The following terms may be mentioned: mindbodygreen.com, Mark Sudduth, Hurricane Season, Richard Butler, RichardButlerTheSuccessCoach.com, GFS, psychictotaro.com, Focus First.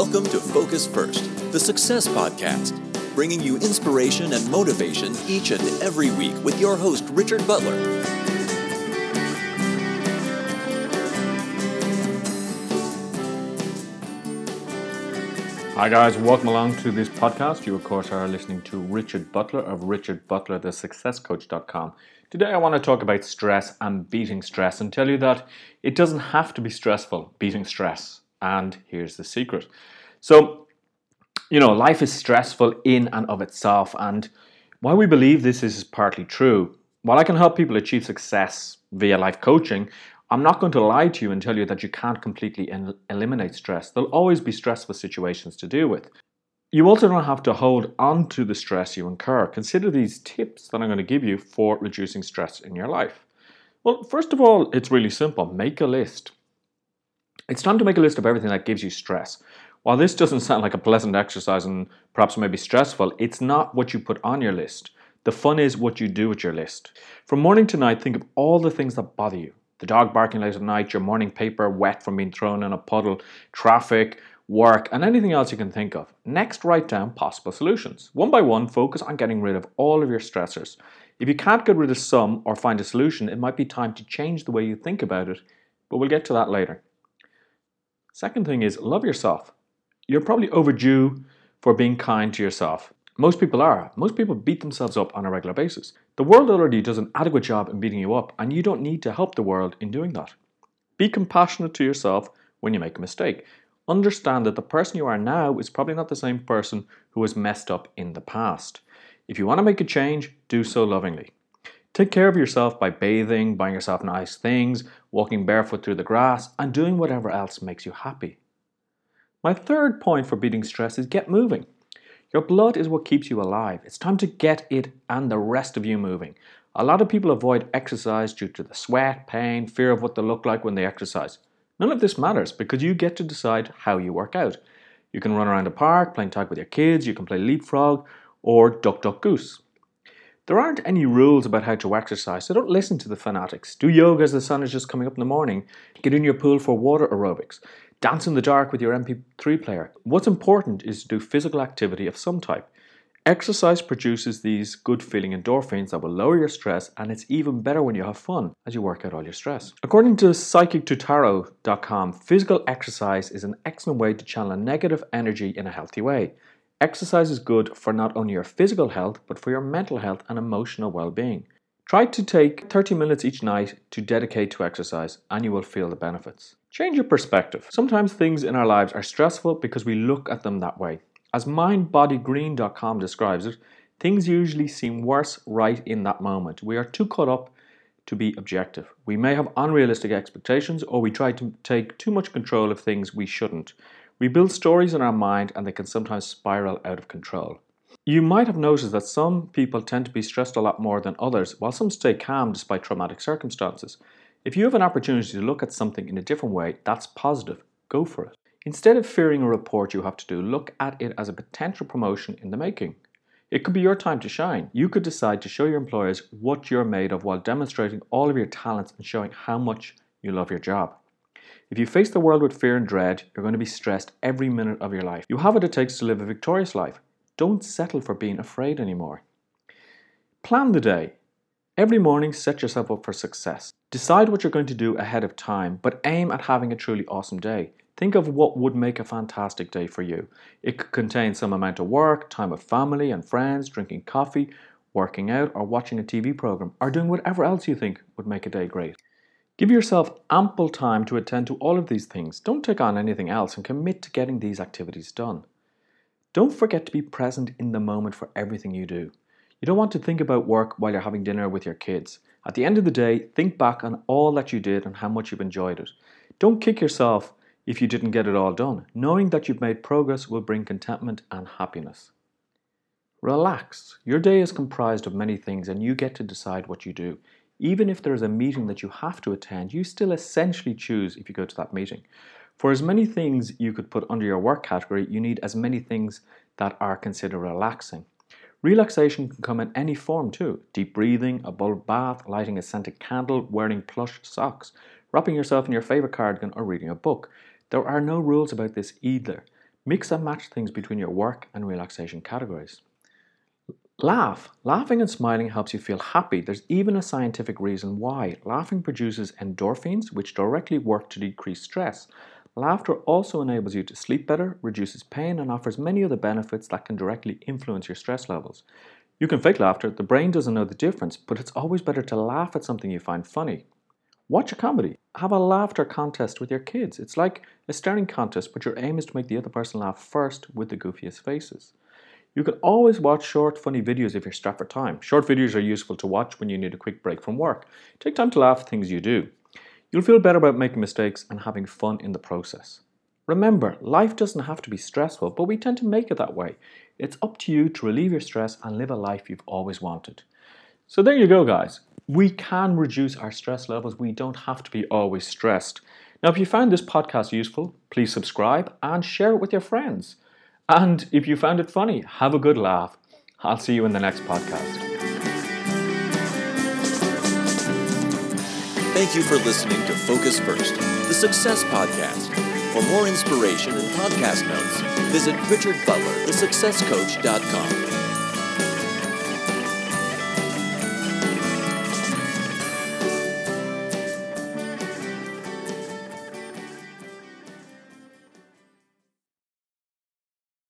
Welcome to Focus First, the Success Podcast, bringing you inspiration and motivation each and every week with your host, Richard Butler. Hi guys, welcome along to this podcast. You, of course, are listening to Richard Butler of RichardButlerTheSuccessCoach.com. Today I want to talk about stress and beating stress and tell you that it doesn't have to be stressful, beating stress. And here's the secret. So, you know, life is stressful in and of itself. And while we believe this is partly true, while I can help people achieve success via life coaching, I'm not going to lie to you and tell you that you can't completely eliminate stress. There'll always be stressful situations to deal with. You also don't have to hold on to the stress you incur. Consider these tips that I'm going to give you for reducing stress in your life. Well, first of all, it's really simple. Make a list. It's time to make a list of everything that gives you stress. While this doesn't sound like a pleasant exercise and perhaps maybe stressful, it's not what you put on your list. The fun is what you do with your list. From morning to night, think of all the things that bother you. The dog barking late at night, your morning paper wet from being thrown in a puddle, traffic, work, and anything else you can think of. Next, write down possible solutions. One by one, focus on getting rid of all of your stressors. If you can't get rid of some or find a solution, it might be time to change the way you think about it, but we'll get to that later. Second thing is, love yourself. You're probably overdue for being kind to yourself. Most people are. Most people beat themselves up on a regular basis. The world already does an adequate job in beating you up, and you don't need to help the world in doing that. Be compassionate to yourself when you make a mistake. Understand that the person you are now is probably not the same person who has messed up in the past. If you want to make a change, do so lovingly. Take care of yourself by bathing, buying yourself nice things, walking barefoot through the grass, and doing whatever else makes you happy. My third point for beating stress is get moving. Your blood is what keeps you alive. It's time to get it and the rest of you moving. A lot of people avoid exercise due to the sweat, pain, fear of what they look like when they exercise. None of this matters because you get to decide how you work out. You can run around the park, playing tag with your kids, you can play leapfrog or duck, duck, goose. There aren't any rules about how to exercise, so don't listen to the fanatics. Do yoga as the sun is just coming up in the morning. Get in your pool for water aerobics. Dance in the dark with your MP3 player. What's important is to do physical activity of some type. Exercise produces these good-feeling endorphins that will lower your stress, and it's even better when you have fun as you work out all your stress. According to psychictotaro.com, physical exercise is an excellent way to channel negative energy in a healthy way. Exercise is good for not only your physical health, but for your mental health and emotional well-being. Try to take 30 minutes each night to dedicate to exercise, and you will feel the benefits. Change your perspective. Sometimes things in our lives are stressful because we look at them that way. As mindbodygreen.com describes it, things usually seem worse right in that moment. We are too caught up to be objective. We may have unrealistic expectations, or we try to take too much control of things we shouldn't. We build stories in our mind and they can sometimes spiral out of control. You might have noticed that some people tend to be stressed a lot more than others, while some stay calm despite traumatic circumstances. If you have an opportunity to look at something in a different way, that's positive. Go for it. Instead of fearing a report you have to do, look at it as a potential promotion in the making. It could be your time to shine. You could decide to show your employers what you're made of while demonstrating all of your talents and showing how much you love your job. If you face the world with fear and dread, you're going to be stressed every minute of your life. You have what it takes to live a victorious life. Don't settle for being afraid anymore. Plan the day. Every morning, set yourself up for success. Decide what you're going to do ahead of time, but aim at having a truly awesome day. Think of what would make a fantastic day for you. It could contain some amount of work, time with family and friends, drinking coffee, working out, or watching a TV program, or doing whatever else you think would make a day great. Give yourself ample time to attend to all of these things. Don't take on anything else and commit to getting these activities done. Don't forget to be present in the moment for everything you do. You don't want to think about work while you're having dinner with your kids. At the end of the day, think back on all that you did and how much you've enjoyed it. Don't kick yourself if you didn't get it all done. Knowing that you've made progress will bring contentment and happiness. Relax. Your day is comprised of many things and you get to decide what you do. Even if there is a meeting that you have to attend, you still essentially choose if you go to that meeting. For as many things you could put under your work category, you need as many things that are considered relaxing. Relaxation can come in any form too. Deep breathing, a bubble bath, lighting a scented candle, wearing plush socks, wrapping yourself in your favorite cardigan or reading a book. There are no rules about this either. Mix and match things between your work and relaxation categories. Laugh. Laughing and smiling helps you feel happy. There's even a scientific reason why. Laughing produces endorphins, which directly work to decrease stress. Laughter also enables you to sleep better, reduces pain, and offers many other benefits that can directly influence your stress levels. You can fake laughter, the brain doesn't know the difference, but it's always better to laugh at something you find funny. Watch a comedy. Have a laughter contest with your kids. It's like a staring contest, but your aim is to make the other person laugh first with the goofiest faces. You can always watch short, funny videos if you're strapped for time. Short videos are useful to watch when you need a quick break from work. Take time to laugh at things you do. You'll feel better about making mistakes and having fun in the process. Remember, life doesn't have to be stressful, but we tend to make it that way. It's up to you to relieve your stress and live a life you've always wanted. So there you go, guys. We can reduce our stress levels. We don't have to be always stressed. Now, if you found this podcast useful, please subscribe and share it with your friends. And if you found it funny, have a good laugh. I'll see you in the next podcast. Thank you for listening to Focus First, the Success Podcast. For more inspiration and podcast notes, visit RichardButlerTheSuccessCoach.com.